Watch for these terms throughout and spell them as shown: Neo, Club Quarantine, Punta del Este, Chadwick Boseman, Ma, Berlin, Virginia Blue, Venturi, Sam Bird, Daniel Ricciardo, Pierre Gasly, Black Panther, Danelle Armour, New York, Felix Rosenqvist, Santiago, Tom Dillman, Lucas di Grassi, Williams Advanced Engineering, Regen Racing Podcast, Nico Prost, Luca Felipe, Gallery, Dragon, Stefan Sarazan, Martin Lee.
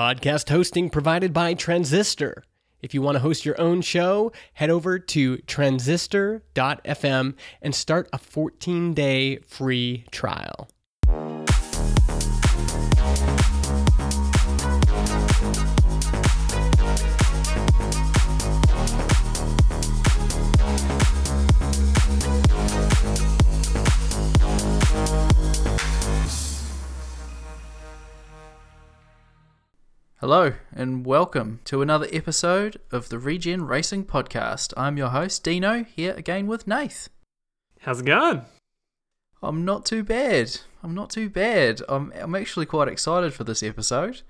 Podcast hosting provided by Transistor. If you want to host your own show, head over to transistor.fm and start a 14-day free trial. Hello and welcome to another episode of the Regen Racing Podcast. I'm your host Dino, here again with Nath. How's it going? I'm not too bad. I'm actually quite excited for this episode.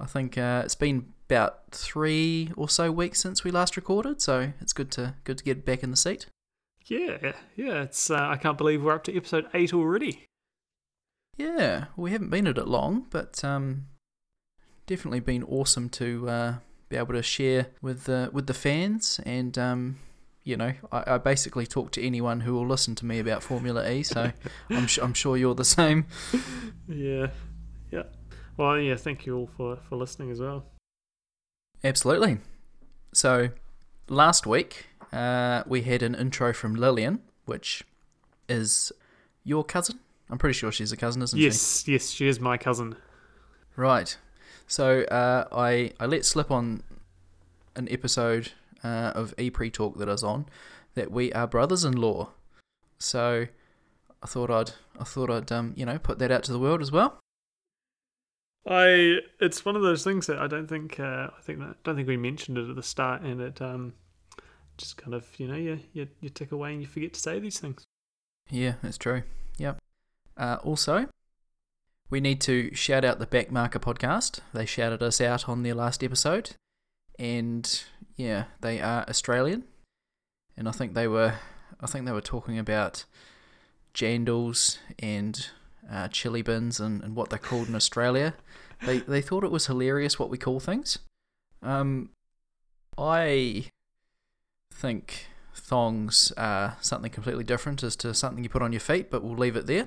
I think it's been about 3 or so weeks since we last recorded, so it's good to get back in the seat. Yeah. It's I can't believe we're up to episode 8 already. Yeah, we haven't been at it long, but definitely been awesome to be able to share with the fans, and I basically talk to anyone who will listen to me about Formula E, so I'm sure you're the same. Yeah. Well, yeah, thank you all for listening as well. Absolutely. So last week we had an intro from Lillian, which is your cousin. I'm pretty sure she's a cousin, isn't she? Yes, she is my cousin. Right. So I let slip on an episode of E-Pre Talk that I was on that we are brothers-in-law. So I thought I'd put that out to the world as well. It's one of those things that I don't think we mentioned it at the start, and it just kind of you tick away and you forget to say these things. Yeah, that's true. Yep. Also, we need to shout out the Backmarker podcast. They shouted us out on their last episode. And yeah, they are Australian. And I think they were talking about jandals and chili bins and what they're called in Australia. They thought it was hilarious what we call things. I think thongs are something completely different as to something you put on your feet, but we'll leave it there.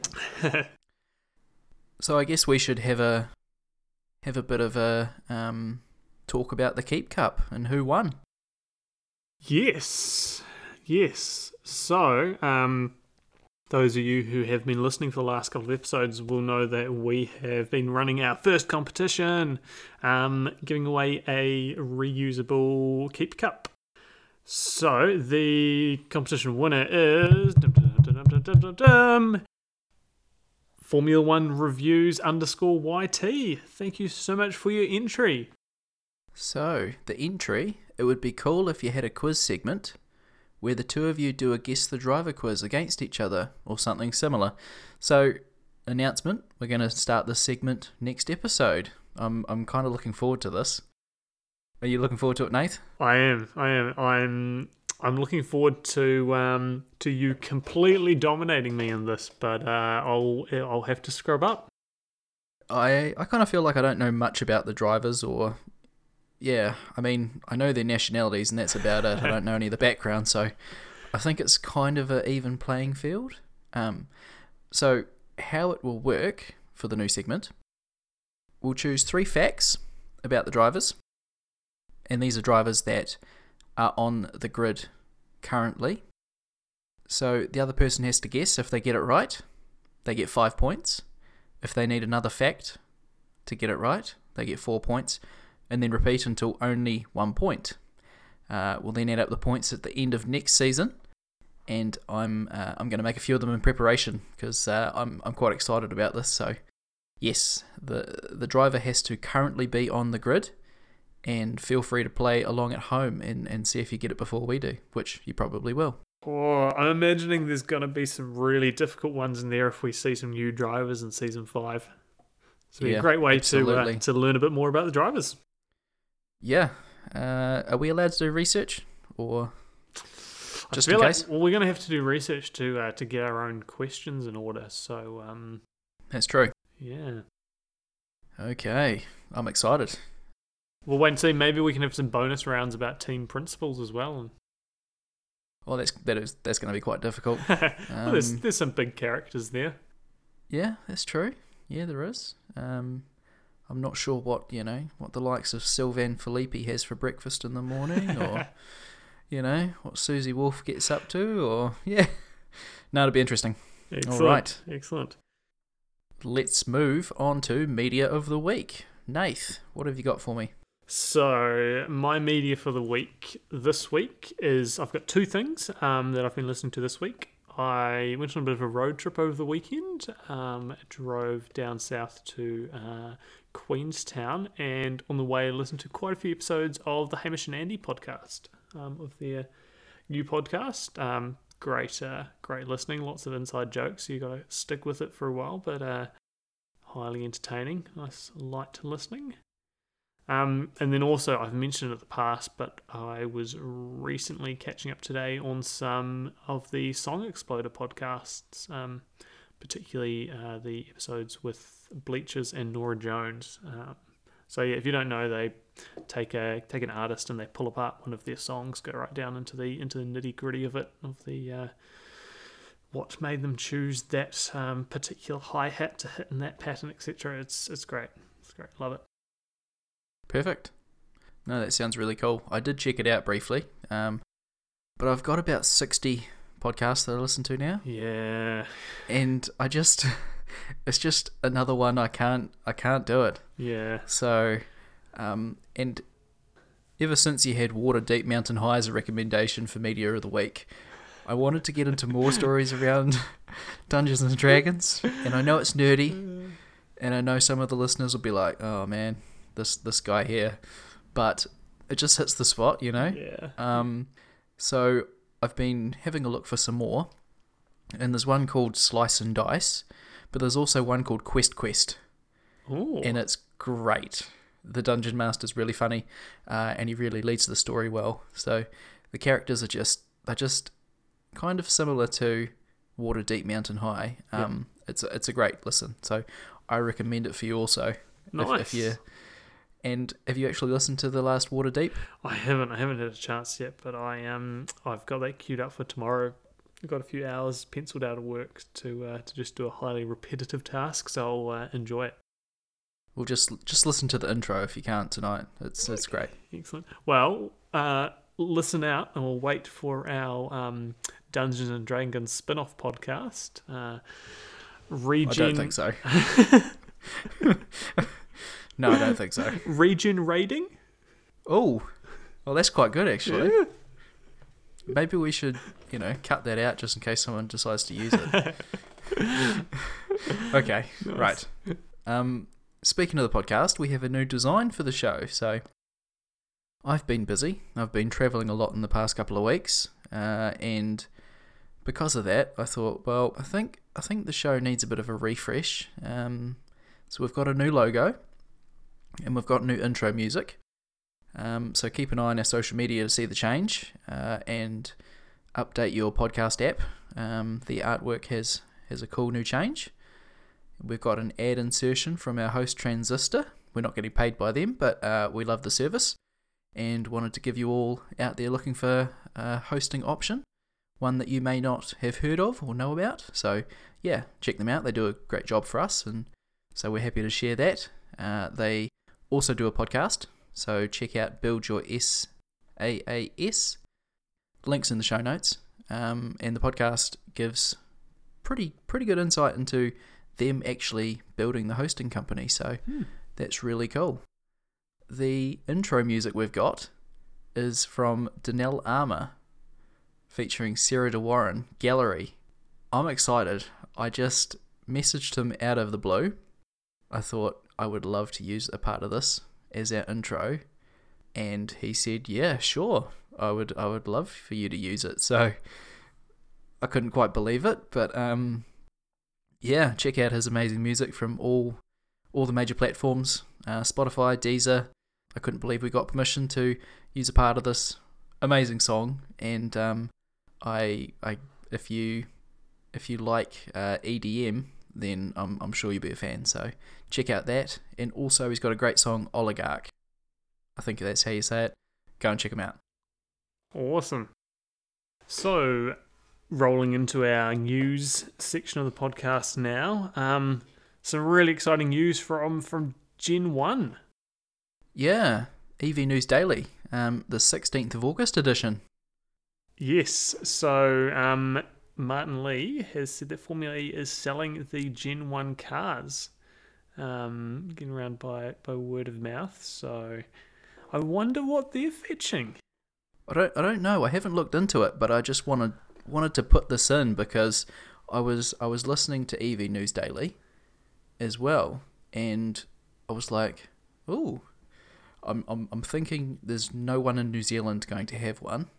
So I guess we should have a bit of a talk about the Keep Cup and who won. Yes. So those of you who have been listening for the last couple of episodes will know that we have been running our first competition, giving away a reusable Keep Cup. So the competition winner is Formula One Reviews _YT. Thank you so much for your entry. So, the entry, it would be cool if you had a quiz segment where the two of you do a Guess the Driver quiz against each other or something similar. So, announcement, we're going to start this segment next episode. I'm kind of looking forward to this. Are you looking forward to it, Nath? I am. I'm looking forward to you completely dominating me in this, but I'll have to scrub up. I kind of feel like I don't know much about the drivers, or I know their nationalities and that's about it. I don't know any of the background, so I think it's kind of an even playing field. So how it will work for the new segment, we'll choose 3 facts about the drivers, and these are drivers that are on the grid currently. So the other person has to guess. If they get it right, they get 5 points. If they need another fact to get it right, they get 4 points, and then repeat until only 1 point. We'll then add up the points at the end of next season, and I'm going to make a few of them in preparation because I'm quite excited about this. So yes, the driver has to currently be on the grid. And feel free to play along at home and see if you get it before we do, which you probably will. Oh, I'm imagining there's going to be some really difficult ones in there if we see some new drivers in Season 5. So it'd be a great way to learn a bit more about the drivers. Yeah. Are we allowed to do research? Or just in case? Well, we're going to have to do research to get our own questions in order. So that's true. Yeah. Okay. I'm excited. We'll wait and see. Maybe we can have some bonus rounds about team principals as well. Well, that's going to be quite difficult. Well, there's some big characters there. Yeah, that's true. Yeah, there is. I'm not sure what the likes of Sylvain Felipe has for breakfast in the morning, or what Susie Wolf gets up to, or no, it'll be interesting. Excellent. All right, excellent. Let's move on to media of the week. Nath, what have you got for me? So my media for the week this week is I've got two things that I've been listening to this week. I went on a bit of a road trip over the weekend. I drove down south to Queenstown, and on the way I listened to quite a few episodes of the Hamish and Andy podcast, of their new podcast. Great listening, lots of inside jokes, so you got to stick with it for a while, but highly entertaining, nice light listening. And then also, I've mentioned it in the past, but I was recently catching up today on some of the Song Exploder podcasts, particularly the episodes with Bleachers and Nora Jones. So if you don't know, they take an artist and they pull apart one of their songs, go right down into the nitty gritty of it, of the what made them choose that particular hi-hat to hit in that pattern, etc. It's great. It's great. Love it. Perfect. No, that sounds really cool. I did check it out briefly, but I've got about 60 podcasts that I listen to now. Yeah. And it's just another one I can't do it. Yeah. So, and ever since you had Water Deep Mountain High as a recommendation for media of the week, I wanted to get into more stories around Dungeons and Dragons, and I know it's nerdy, and I know some of the listeners will be like, "Oh man, this guy here," but it just hits the spot, Yeah. So I've been having a look for some more, and there's one called Slice and Dice, but there's also one called Quest. Ooh. And it's great. The Dungeon Master's really funny, and he really leads the story well. So the characters are just kind of similar to Water Deep Mountain High. Yep. It's a great listen. So I recommend it for you also. Nice. And have you actually listened to the last Water Deep? I haven't had a chance yet, but I've got that queued up for tomorrow. I've got a few hours penciled out of work to just do a highly repetitive task, so I'll enjoy it. Well, just listen to the intro if you can't tonight. It's great. Excellent. Well, listen out, and we'll wait for our Dungeons and Dragons spin-off podcast. I don't think so. No, I don't think so. Region raiding? Oh, well, that's quite good, actually. Yeah. Maybe we should, cut that out just in case someone decides to use it. Okay, nice. Right. Speaking of the podcast, we have a new design for the show. So I've been busy. I've been travelling a lot in the past couple of weeks. And because of that, I thought, well, I think the show needs a bit of a refresh. So we've got a new logo. And we've got new intro music, so keep an eye on our social media to see the change, and update your podcast app. The artwork has a cool new change. We've got an ad insertion from our host Transistor. We're not getting paid by them, but we love the service, and wanted to give you all out there looking for a hosting option, one that you may not have heard of or know about. So yeah, check them out. They do a great job for us, and so we're happy to share that. They also do a podcast, so check out Build Your SaaS, links in the show notes, and the podcast gives pretty good insight into them actually building the hosting company, so that's really cool. The intro music we've got is from Danelle Armour, featuring Sarah De Warren, Gallery. I'm excited. I just messaged him out of the blue. I thought I would love to use a part of this as our intro, and he said, "Yeah, sure, I would love for you to use it." So I couldn't quite believe it, but yeah, check out his amazing music from all the major platforms, Spotify, Deezer. I couldn't believe we got permission to use a part of this amazing song, and if you like EDM. Then I'm sure you'll be a fan, so check out that. And also he's got a great song, Oligarch. I think that's how you say it. Go and check him out. Awesome. So, rolling into our news section of the podcast now, some really exciting news from Gen 1. Yeah, EV News Daily, the 16th of August edition. Yes, so Martin Lee has said that Formula E is selling the Gen 1 cars, getting around by word of mouth, so I wonder what they're fetching. I don't know. I haven't looked into it, but I just wanted to put this in because I was listening to EV News Daily as well, and I was like, "Ooh, I'm thinking there's no one in New Zealand going to have one,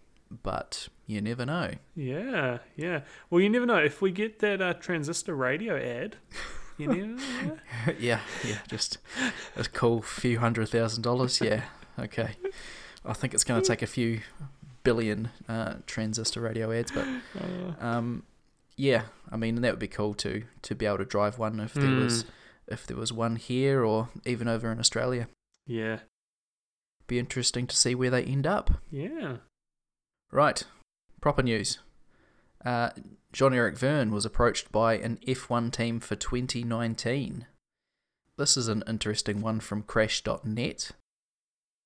but you never know." Yeah. Well, you never know if we get that transistor radio ad. You never know. Yeah. Just a cool few $100,000. Yeah. Okay. I think it's going to take a few billion transistor radio ads, but yeah, I mean that would be cool to be able to drive one if there was one here or even over in Australia. Yeah, be interesting to see where they end up. Yeah, right. Proper news. Jean-Éric Vergne was approached by an F1 team for 2019. This is an interesting one from Crash.net.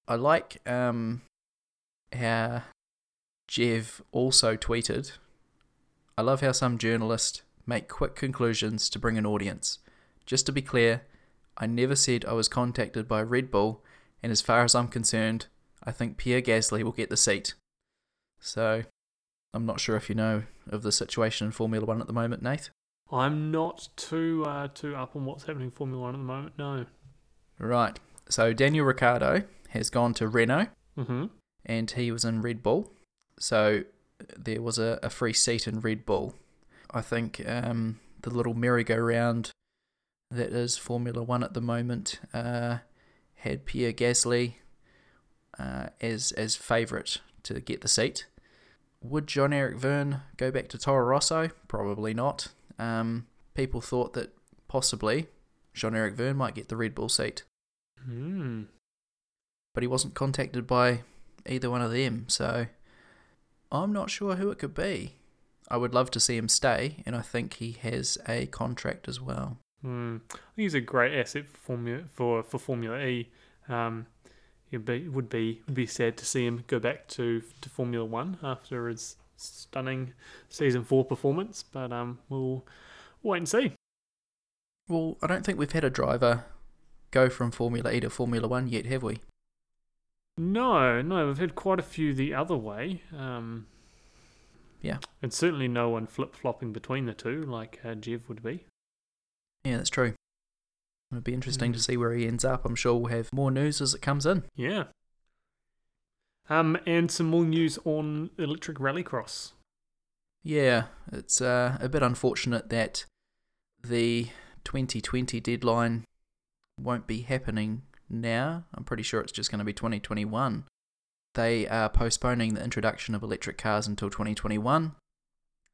I like how Jev also tweeted, "I love how some journalists make quick conclusions to bring an audience. Just to be clear, I never said I was contacted by Red Bull, and as far as I'm concerned, I think Pierre Gasly will get the seat." So, I'm not sure if you know of the situation in Formula 1 at the moment, Nate. I'm not too up on what's happening in Formula 1 at the moment, no. Right, so Daniel Ricciardo has gone to Renault, and he was in Red Bull, so there was a free seat in Red Bull. I think the little merry-go-round that is Formula 1 at the moment had Pierre Gasly as favourite to get the seat. Would Jean-Éric Vergne go back to Toro Rosso? Probably not. People thought that possibly Jean-Éric Vergne might get the Red Bull seat. Hmm. But he wasn't contacted by either one of them, so I'm not sure who it could be. I would love to see him stay, and I think he has a contract as well. I think he's a great asset for Formula E. It would be sad to see him go back to Formula One after his stunning season 4 performance, but we'll wait and see. Well, I don't think we've had a driver go from Formula E to Formula One yet, have we? No, we've had quite a few the other way. Yeah. And certainly no one flip-flopping between the two like Jev would be. Yeah, that's true. It'll be interesting to see where he ends up. I'm sure we'll have more news as it comes in. Yeah. And some more news on electric rallycross. Yeah, it's a bit unfortunate that the 2020 deadline won't be happening now. I'm pretty sure it's just going to be 2021. They are postponing the introduction of electric cars until 2021.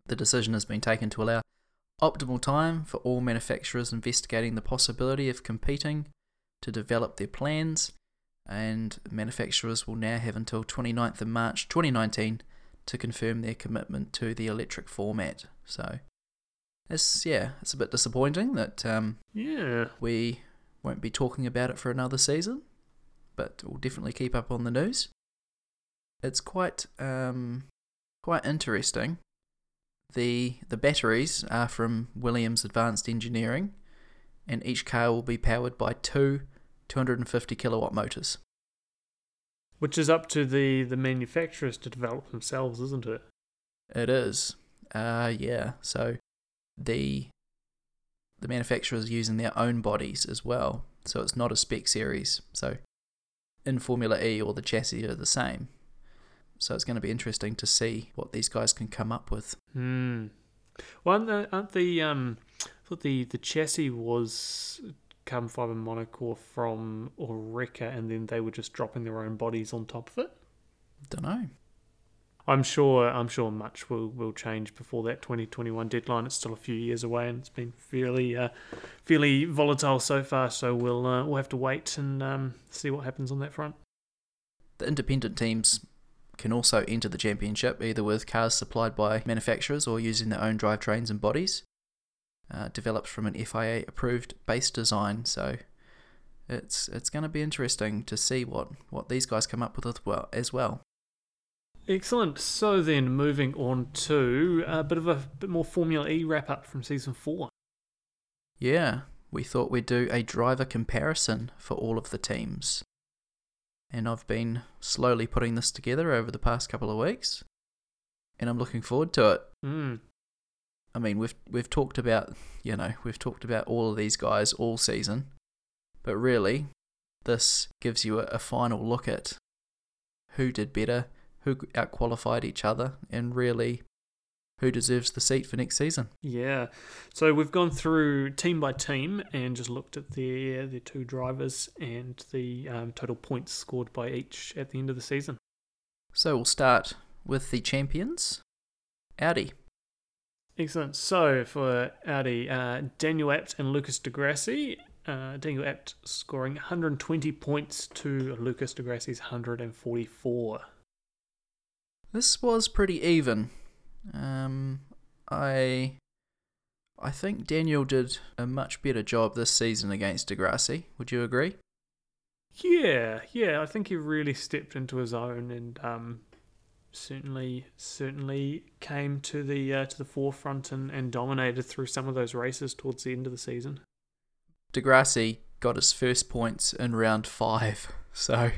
The decision has been taken to allow optimal time for all manufacturers investigating the possibility of competing to develop their plans, and manufacturers will now have until 29th of March 2019 to confirm their commitment to the electric format. So it's a bit disappointing that we won't be talking about it for another season, but we'll definitely keep up on the news. It's quite interesting. The batteries are from Williams Advanced Engineering, and each car will be powered by two 250 kilowatt motors, which is up to the manufacturers to develop themselves, isn't it? It is. Yeah. So the manufacturers using their own bodies as well, so it's not a spec series. So in Formula E, all the chassis are the same. So it's going to be interesting to see what these guys can come up with. Well, I thought the chassis was carbon fibre monocore from Oreca, and then they were just dropping their own bodies on top of it. Don't know. I'm sure much will change before that 2021 deadline. It's still a few years away, and it's been fairly volatile so far. So we'll have to wait and see what happens on that front. The independent teams can also enter the championship either with cars supplied by manufacturers or using their own drivetrains and bodies. Developed from an FIA-approved base design. So it's going to be interesting to see what these guys come up with as well. Excellent. So then, moving on to a bit more Formula E wrap-up from Season 4. Yeah, we thought we'd do a driver comparison for all of the teams. And I've been slowly putting this together over the past couple of weeks, and I'm looking forward to it. Mm. I mean, we've talked about, all of these guys all season, but really, this gives you a final look at who did better, who out-qualified each other, and really who deserves the seat for next season. Yeah. So we've gone through team by team and just looked at their two drivers and the total points scored by each at the end of the season. So we'll start with the champions, Audi. Excellent. So for Audi, Daniel Abt and Lucas di Grassi. Daniel Abt scoring 120 points to Lucas di Grassi's 144. This was pretty even. I think Daniel did a much better job this season against di Grassi. Would you agree? Yeah. I think he really stepped into his own and certainly came to the forefront and dominated through some of those races towards the end of the season. Di Grassi got his first points in round 5, so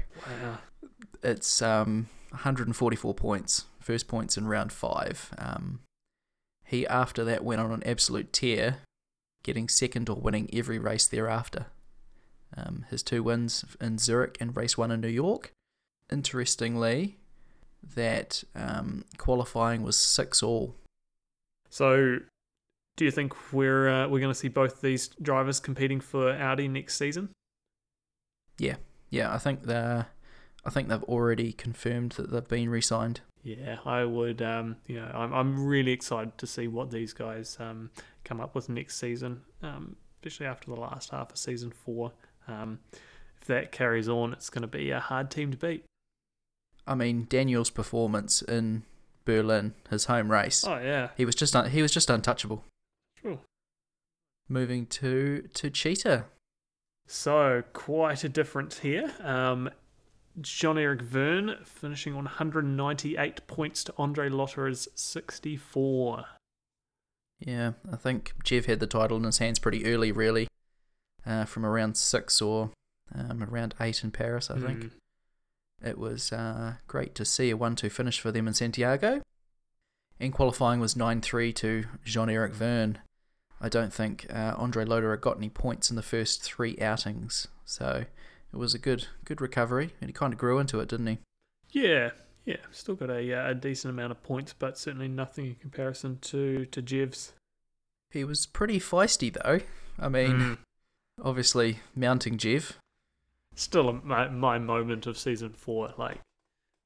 wow. It's 144 points. First points in round 5. He after that went on an absolute tear, getting second or winning every race thereafter. His 2 wins in Zurich and race 1 in New York. Interestingly, that qualifying was 6-all. So, do you think we're going to see both these drivers competing for Audi next season? Yeah. I think they've already confirmed that they've been re-signed. Yeah, I would. I'm really excited to see what these guys come up with next season, especially after the last half of season 4. If that carries on, it's going to be a hard team to beat. I mean, Daniel's performance in Berlin, his home race. Oh yeah, he was just untouchable. Sure. Moving to Cheetah. So quite a difference here. Jean-Éric Vergne finishing on 198 points to Andre Lotter's 64. Yeah, I think Jeff had the title in his hands pretty early, really, from around 6 or around 8 in Paris, I think. It was great to see a 1-2 finish for them in Santiago. And qualifying was 9-3 to Jean-Éric Vergne. I don't think Andre Lotterer got any points in the first 3 outings, so it was a good recovery, and he kind of grew into it, didn't he? Yeah. Still got a decent amount of points, but certainly nothing in comparison to Jev's. He was pretty feisty, though. I mean, obviously mounting Jev. Still my moment of season 4, like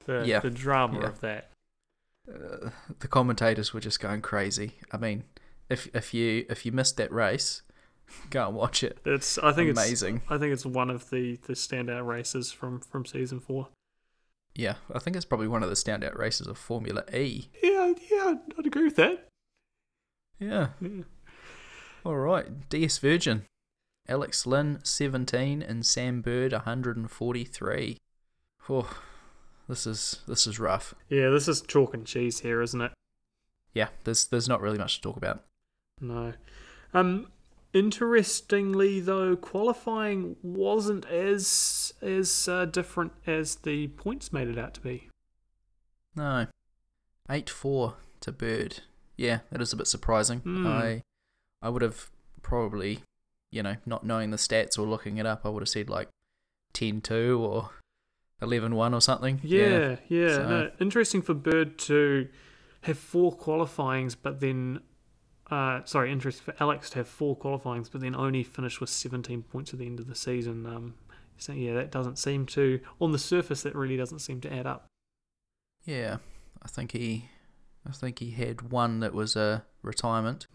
the drama of that. The commentators were just going crazy. I mean, if you missed that race, go and watch it. I think it's amazing. I think it's one of the standout races from season 4. Yeah, I think it's probably one of the standout races of Formula E. Yeah, I'd agree with that. Yeah. All right, DS Virgin. Alex Lynn, 17, and Sam Bird, 143. Oh, this is rough. Yeah, this is chalk and cheese here, isn't it? Yeah, there's not really much to talk about. No. Interestingly, though, qualifying wasn't as different as the points made it out to be. No. 8-4 to Bird. Yeah, that is a bit surprising. I would have probably, not knowing the stats or looking it up, I would have said like 10-2 or 11-1 or something. Yeah. So. No, interesting for Bird to have 4 qualifyings, but then interesting for Alex to have 4 qualifyings, but then only finish with 17 points at the end of the season. So yeah, that doesn't seem to, on the surface, that really doesn't seem to add up. Yeah, I think he had 1 that was a retirement.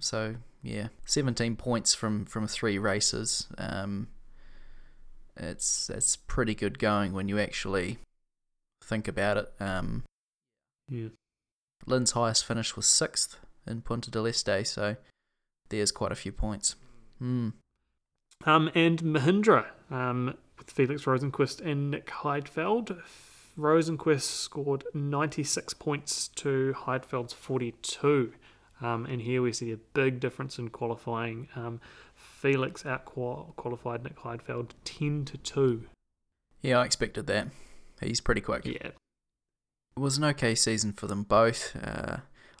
So yeah, 17 points from 3 races. That's pretty good going when you actually think about it. Yeah. Lynn's highest finish was 6th in Punta del Este, so there's quite a few points. And Mahindra with Felix Rosenqvist and Nick Heidfeld. Rosenqvist scored 96 points to Heidfeld's 42. And here we see a big difference in qualifying. Felix out-qualified Nick Heidfeld 10-2. Yeah, I expected that. He's pretty quick. Yeah. It was an okay season for them both.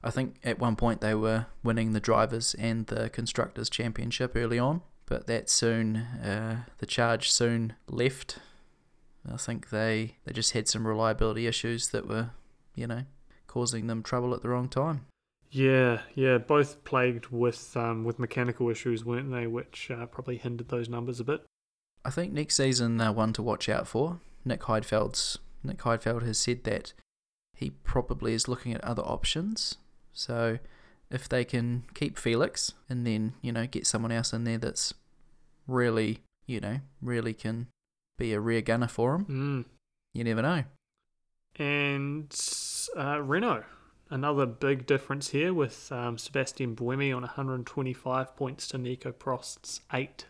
I think at one point they were winning the Drivers' and the Constructors' Championship early on, but that soon, the charge soon left. I think they just had some reliability issues that were, causing them trouble at the wrong time. Yeah, both plagued with mechanical issues, weren't they, which probably hindered those numbers a bit. I think next season they're one to watch out for. Nick Heidfeld has said that he probably is looking at other options. So if they can keep Felix and then, get someone else in there that's really, really can be a rear gunner for him, you never know. And Renault. Another big difference here with Sebastien Buemi on 125 points to Nico Prost's 8.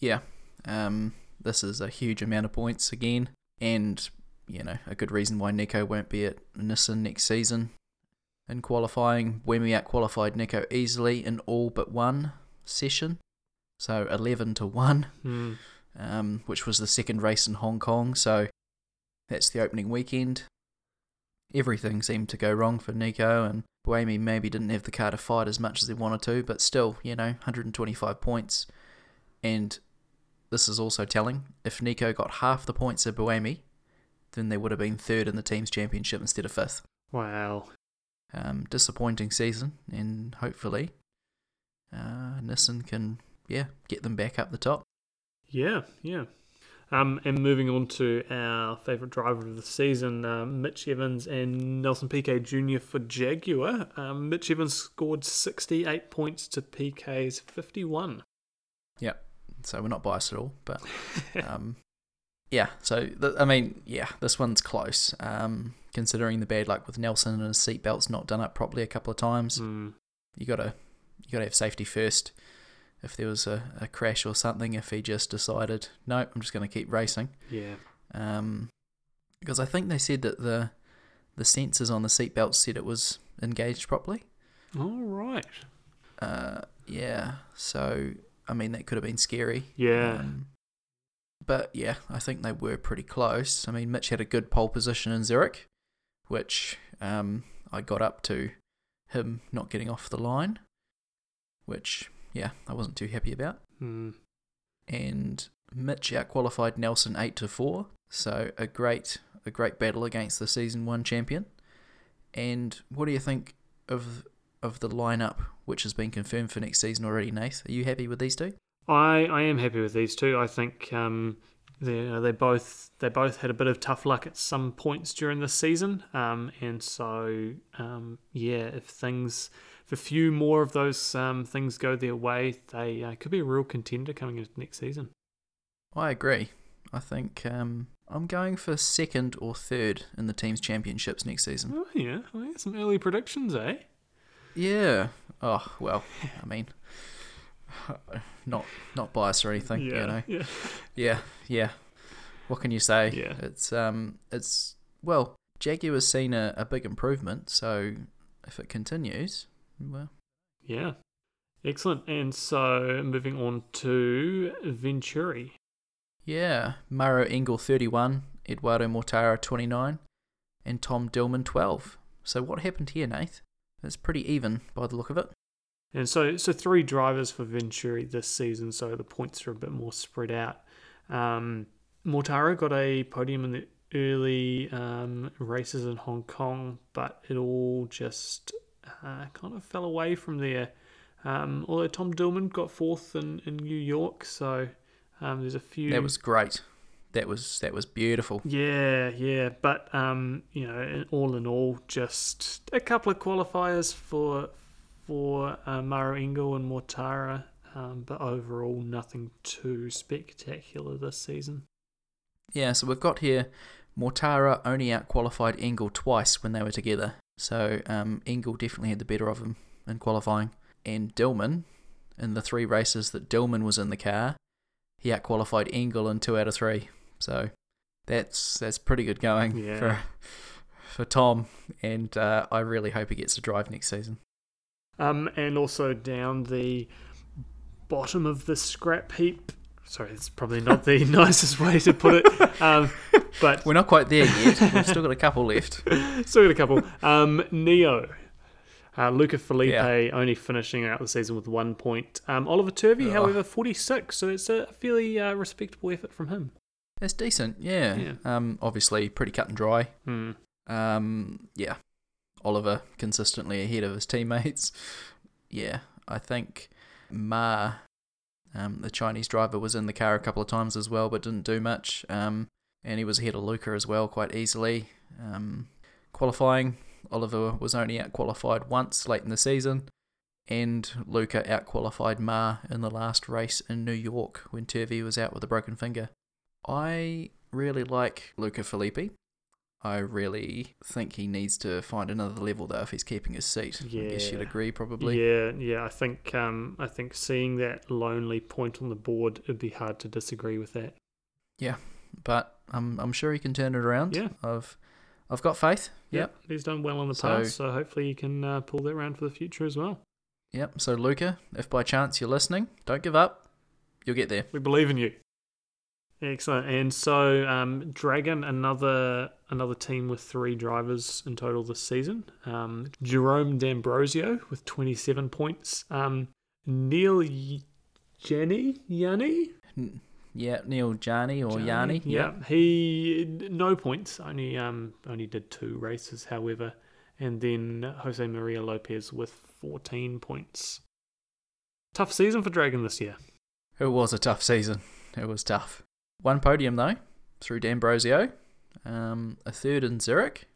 Yeah, this is a huge amount of points again, and a good reason why Nico won't be at Nissan next season. In qualifying, Buemi out-qualified Nico easily in all but one session, so 11-1, which was the second race in Hong Kong, so that's the opening weekend. Everything seemed to go wrong for Nico, and Buemi maybe didn't have the car to fight as much as he wanted to, but still, 125 points. And this is also telling. If Nico got half the points of Buemi, then they would have been third in the team's championship instead of fifth. Wow. Disappointing season, and hopefully Nissan can, get them back up the top. Yeah. And moving on to our favourite driver of the season, Mitch Evans and Nelson Piquet Jr. for Jaguar. Mitch Evans scored 68 points to Piquet's 51. Yeah, so we're not biased at all. But this one's close, considering the bad luck with Nelson and his seatbelts not done up properly a couple of times. You gotta have safety first. If there was a crash or something, if he just decided, no, I'm just going to keep racing. Yeah. Because I think they said that the sensors on the seatbelt said it was engaged properly. All right. So, that could have been scary. Yeah. I think they were pretty close. Mitch had a good pole position in Zurich, which I got up to him not getting off the line, which... yeah, I wasn't too happy about. And Mitch out-qualified Nelson 8-4, so a great battle against the Season 1 champion. And what do you think of the lineup, which has been confirmed for next season already, Nath? Are you happy with these two? I am happy with these two. I think they both had a bit of tough luck at some points during the season, and so if a few more of those things go their way, they could be a real contender coming into next season. I agree. I think I'm going for second or third in the team's championships next season. Oh, yeah. Some early predictions, eh? Yeah. Oh, well, not biased or anything, Yeah. What can you say? Yeah. It's well, Jaguar's seen a big improvement, so if it continues... well, yeah, excellent. And so moving on to Venturi. Yeah, Maro Engel 31, Eduardo Mortara 29, and Tom Dillman 12. So what happened here, Nath? It's pretty even by the look of it. And so three drivers for Venturi this season, so the points are a bit more spread out. Mortara got a podium in the early races in Hong Kong, but it all just... kind of fell away from there. Although Tom Dillman got fourth in New York, so there's a few... That was great. That was beautiful. Yeah. But, all in all, just a couple of qualifiers for Maro Engel and Mortara, but overall nothing too spectacular this season. Yeah, so we've got here Mortara only out-qualified Engel twice when they were together. So Engel definitely had the better of him in qualifying. And Dillman, in the three races that Dillman was in the car, he outqualified Engel in 2 out of 3. So that's pretty good going for Tom, and I really hope he gets to drive next season. And also down the bottom of the scrap heap. Sorry, it's probably not the nicest way to put it. But we're not quite there yet. We've still got a couple left. Neo. Luca Felipe only finishing out the season with 1 point. Oliver Turvey, however, 46. So it's a fairly respectable effort from him. That's decent, yeah. Obviously, pretty cut and dry. Mm. Yeah. Oliver consistently ahead of his teammates. Yeah, I think Ma, the Chinese driver, was in the car a couple of times as well, but didn't do much. And he was ahead of Luca as well quite easily. Qualifying, Oliver was only out-qualified once late in the season, and Luca out-qualified Ma in the last race in New York when Turvey was out with a broken finger. I really like Luca Felipe. I really think he needs to find another level, though, if he's keeping his seat. Yeah. I guess you'd agree, probably. Yeah. I think seeing that lonely point on the board, it'd be hard to disagree with that. Yeah, but I'm sure he can turn it around. Yeah. I've got faith. Yep. He's done well on the past, so hopefully he can pull that round for the future as well. Yep. So, Luca, if by chance you're listening, don't give up. You'll get there. We believe in you. Excellent. And so, Dragon, another team with 3 drivers in total this season. Jerome D'Ambrosio with 27 points. Neel Jani? Yeah, Neel Jani or Jani. Yeah, he no points. Only did 2 races, however. And then Jose Maria Lopez with 14 points. Tough season for Dragon this year. It was a tough season. It was tough. 1 podium, though, through D'Ambrosio, a third in Zurich.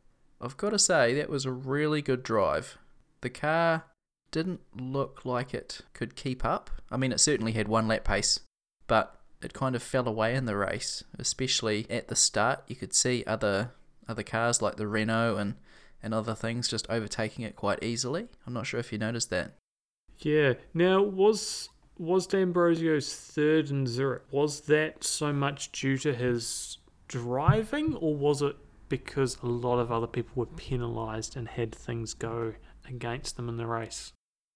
I've got to say, that was a really good drive. The car didn't look like it could keep up. I mean, it certainly had 1 lap pace, but it kind of fell away in the race, especially at the start. You could see other cars like the Renault and other things just overtaking it quite easily. I'm not sure if you noticed that. Yeah. Now, was D'Ambrosio's third in Zurich, was that so much due to his driving, or was it because a lot of other people were penalised and had things go against them in the race?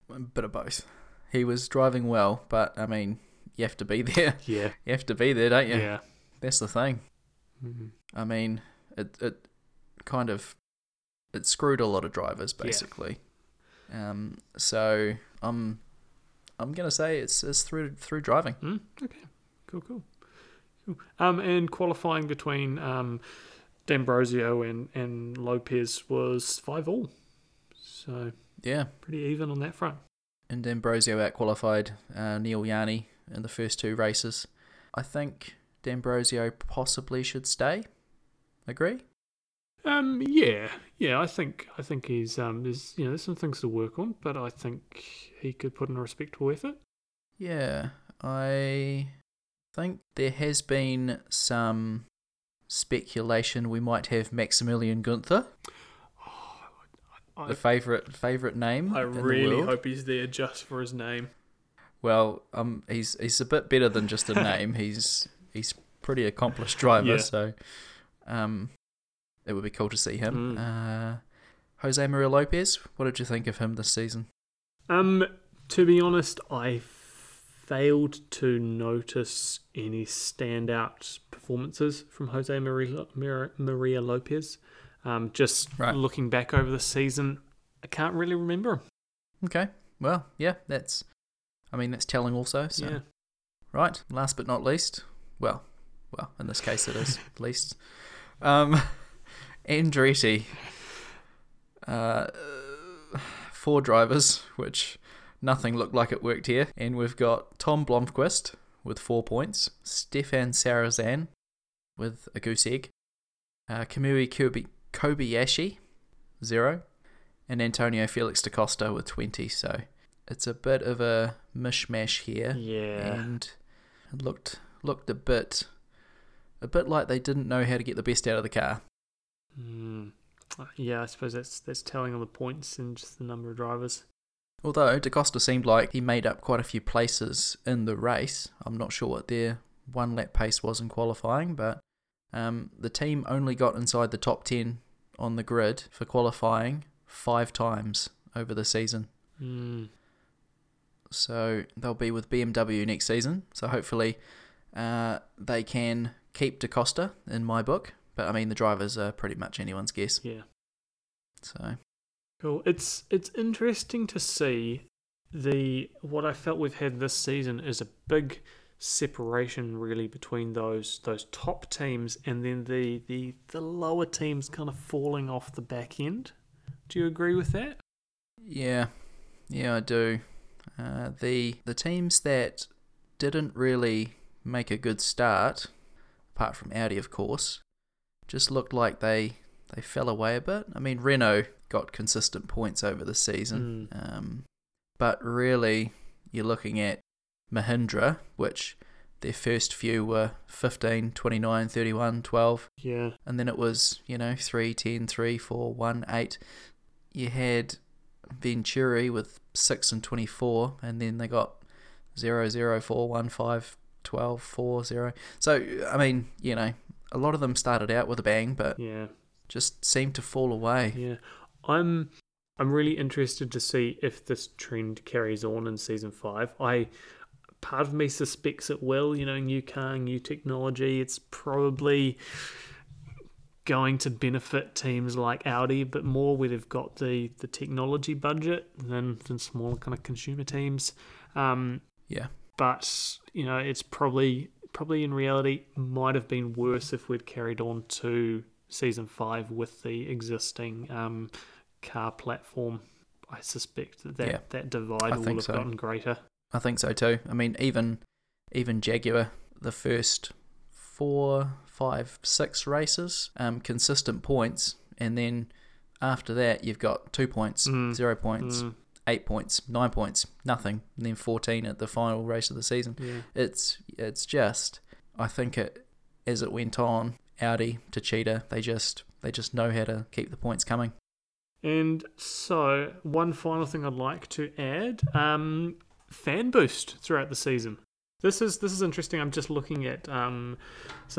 A bit of both. He was driving well, but, I mean, you have to be there. Yeah. You have to be there, don't you? Yeah. That's the thing. Mm-hmm. I mean, it kind of... It screwed a lot of drivers, basically. Yeah. So, I'm going to say it's through driving. Mm, okay, cool. And qualifying between D'Ambrosio and Lopez was 5 all. So, yeah, pretty even on that front. And D'Ambrosio out-qualified Neel Jani in the first 2 races. I think D'Ambrosio possibly should stay. Agree? Yeah. I think he's there's some things to work on, but I think he could put in a respectable effort. Yeah, I think there has been some speculation we might have Maximilian Gunther, the favourite name. I really hope he's there just for his name. Well, he's a bit better than just a name. He's pretty accomplished driver, so. It would be cool to see him. Jose Maria Lopez, what did you think of him this season? To be honest, I failed to notice any standout performances from Jose Maria Lopez. Looking back over the season, I can't really remember him. Okay, well, yeah, that's telling also. So. Yeah. Right, last but not least, well, in this case it is least. Andretti, 4 drivers, which nothing looked like it worked here. And we've got Tom Blomqvist with 4 points, Stefan Sarazan with a goose egg, Kamui Kobayashi, 0, and Antonio Felix da Costa with 20. So it's a bit of a mishmash here. Yeah. And it looked a bit like they didn't know how to get the best out of the car. Mm. Yeah, I suppose that's telling on the points and just the number of drivers. Although Da Costa seemed like he made up quite a few places in the race. I'm not sure what their one lap pace was in qualifying, but the team only got inside the top 10 on the grid for qualifying 5 times over the season. So they'll be with BMW next season, so hopefully they can keep Da Costa in my book, but I mean the drivers are pretty much anyone's guess. Yeah. So cool. It's interesting to see what I felt we've had this season is a big separation really between those top teams and then the lower teams kind of falling off the back end. Do you agree with that? Yeah, I do. The teams that didn't really make a good start, apart from Audi of course, just looked like they fell away a bit. I mean, Renault got consistent points over the season, but really you're looking at Mahindra, which their first few were 15, 29, 31, 12. Yeah. And then it was, 3, 10, 3, 4, 1, 8. You had Venturi with 6 and 24, and then they got 0, 0, 4, 1, 5, 12, 4, 0. So, I mean, a lot of them started out with a bang, but just seemed to fall away. Yeah. I'm really interested to see if this trend carries on in Season 5. Part of me suspects it will, new car, new technology. It's probably going to benefit teams like Audi a bit more where they've got the technology budget than smaller kind of consumer teams. But, it's probably in reality might have been worse if we'd carried on to Season 5 with the existing car platform. I suspect that divide will have gotten greater. I think so too. I mean, even Jaguar, the first 4, 5, 6 races, consistent points, and then after that you've got 2 points, 0 points, 8 points, 9 points, nothing, and then 14 at the final race of the season. Yeah. It's just, I think as it went on, Audi to Cheetah, they just know how to keep the points coming. And so one final thing I'd like to add. Fan boost throughout the season. This is interesting. I'm just looking at some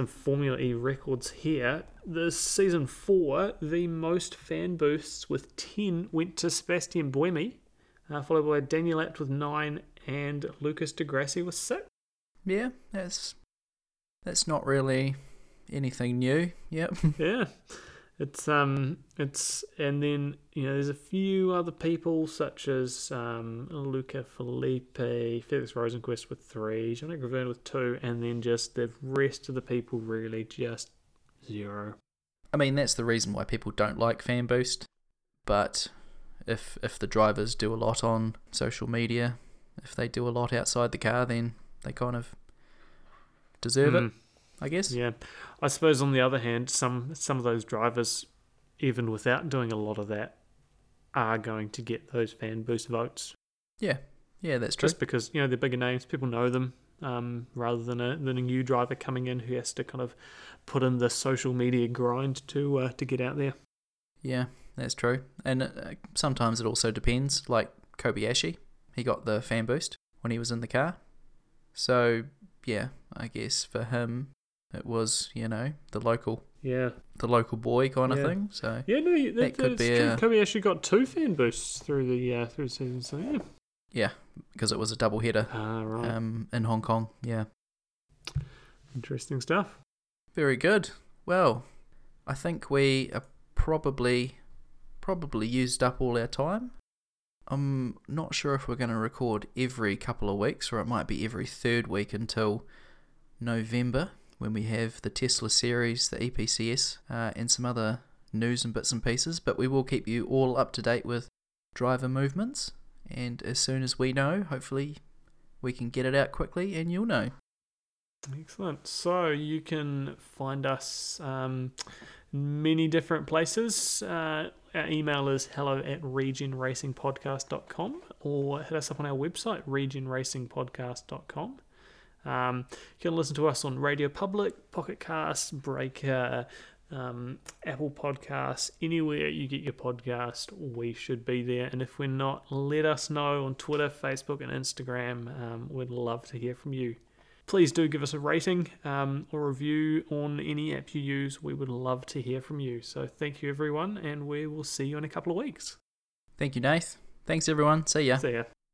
Formula E records here. This season 4, the most fan boosts with 10 went to Sebastien Buemi, followed by Daniel Abt with 9 and Lucas di Grassi with 6. Yeah, that's not really anything new. Yep. Yeah. It's and then there's a few other people such as Luca Felipe, Felix Rosenqvist with 3, Jean-Éric Vergne with 2, and then just the rest of the people really just 0. I mean, that's the reason why people don't like fan boost. But if the drivers do a lot on social media, if they do a lot outside the car, then they kind of deserve it, I guess. Yeah. I suppose on the other hand, some of those drivers, even without doing a lot of that, are going to get those fan boost votes. Yeah. Yeah, that's true. Just because, they're bigger names, people know them, rather than a new driver coming in who has to kind of put in the social media grind to get out there. Yeah, that's true. And sometimes it also depends, like Kobayashi, he got the fan boost when he was in the car. So, yeah, I guess for him it was, the local boy kind of thing. So yeah, no, that could be true. Kobayashi got 2 fan boosts through the season. So yeah, because it was a double header. Right. In Hong Kong. Yeah, interesting stuff. Very good. Well, I think we are probably used up all our time. I'm not sure if we're going to record every couple of weeks, or it might be every 3rd week until November, when we have the Tesla series, the EPCS, and some other news and bits and pieces. But we will keep you all up to date with driver movements, and as soon as we know, hopefully we can get it out quickly and you'll know. Excellent. So you can find us many different places. Our email is hello@regenracingpodcast.com, or hit us up on our website, regenracingpodcast.com. You can listen to us on Radio Public, Pocket Cast, Breaker, Apple Podcasts, anywhere you get your podcast, we should be there. And if we're not, let us know on Twitter, Facebook, and Instagram. We'd love to hear from you. please do give us a rating or review on any app you use. We would love to hear from you. So thank you, everyone, and we will see you in a couple of weeks. Thank you, Nath. Thanks, everyone. See ya. See ya.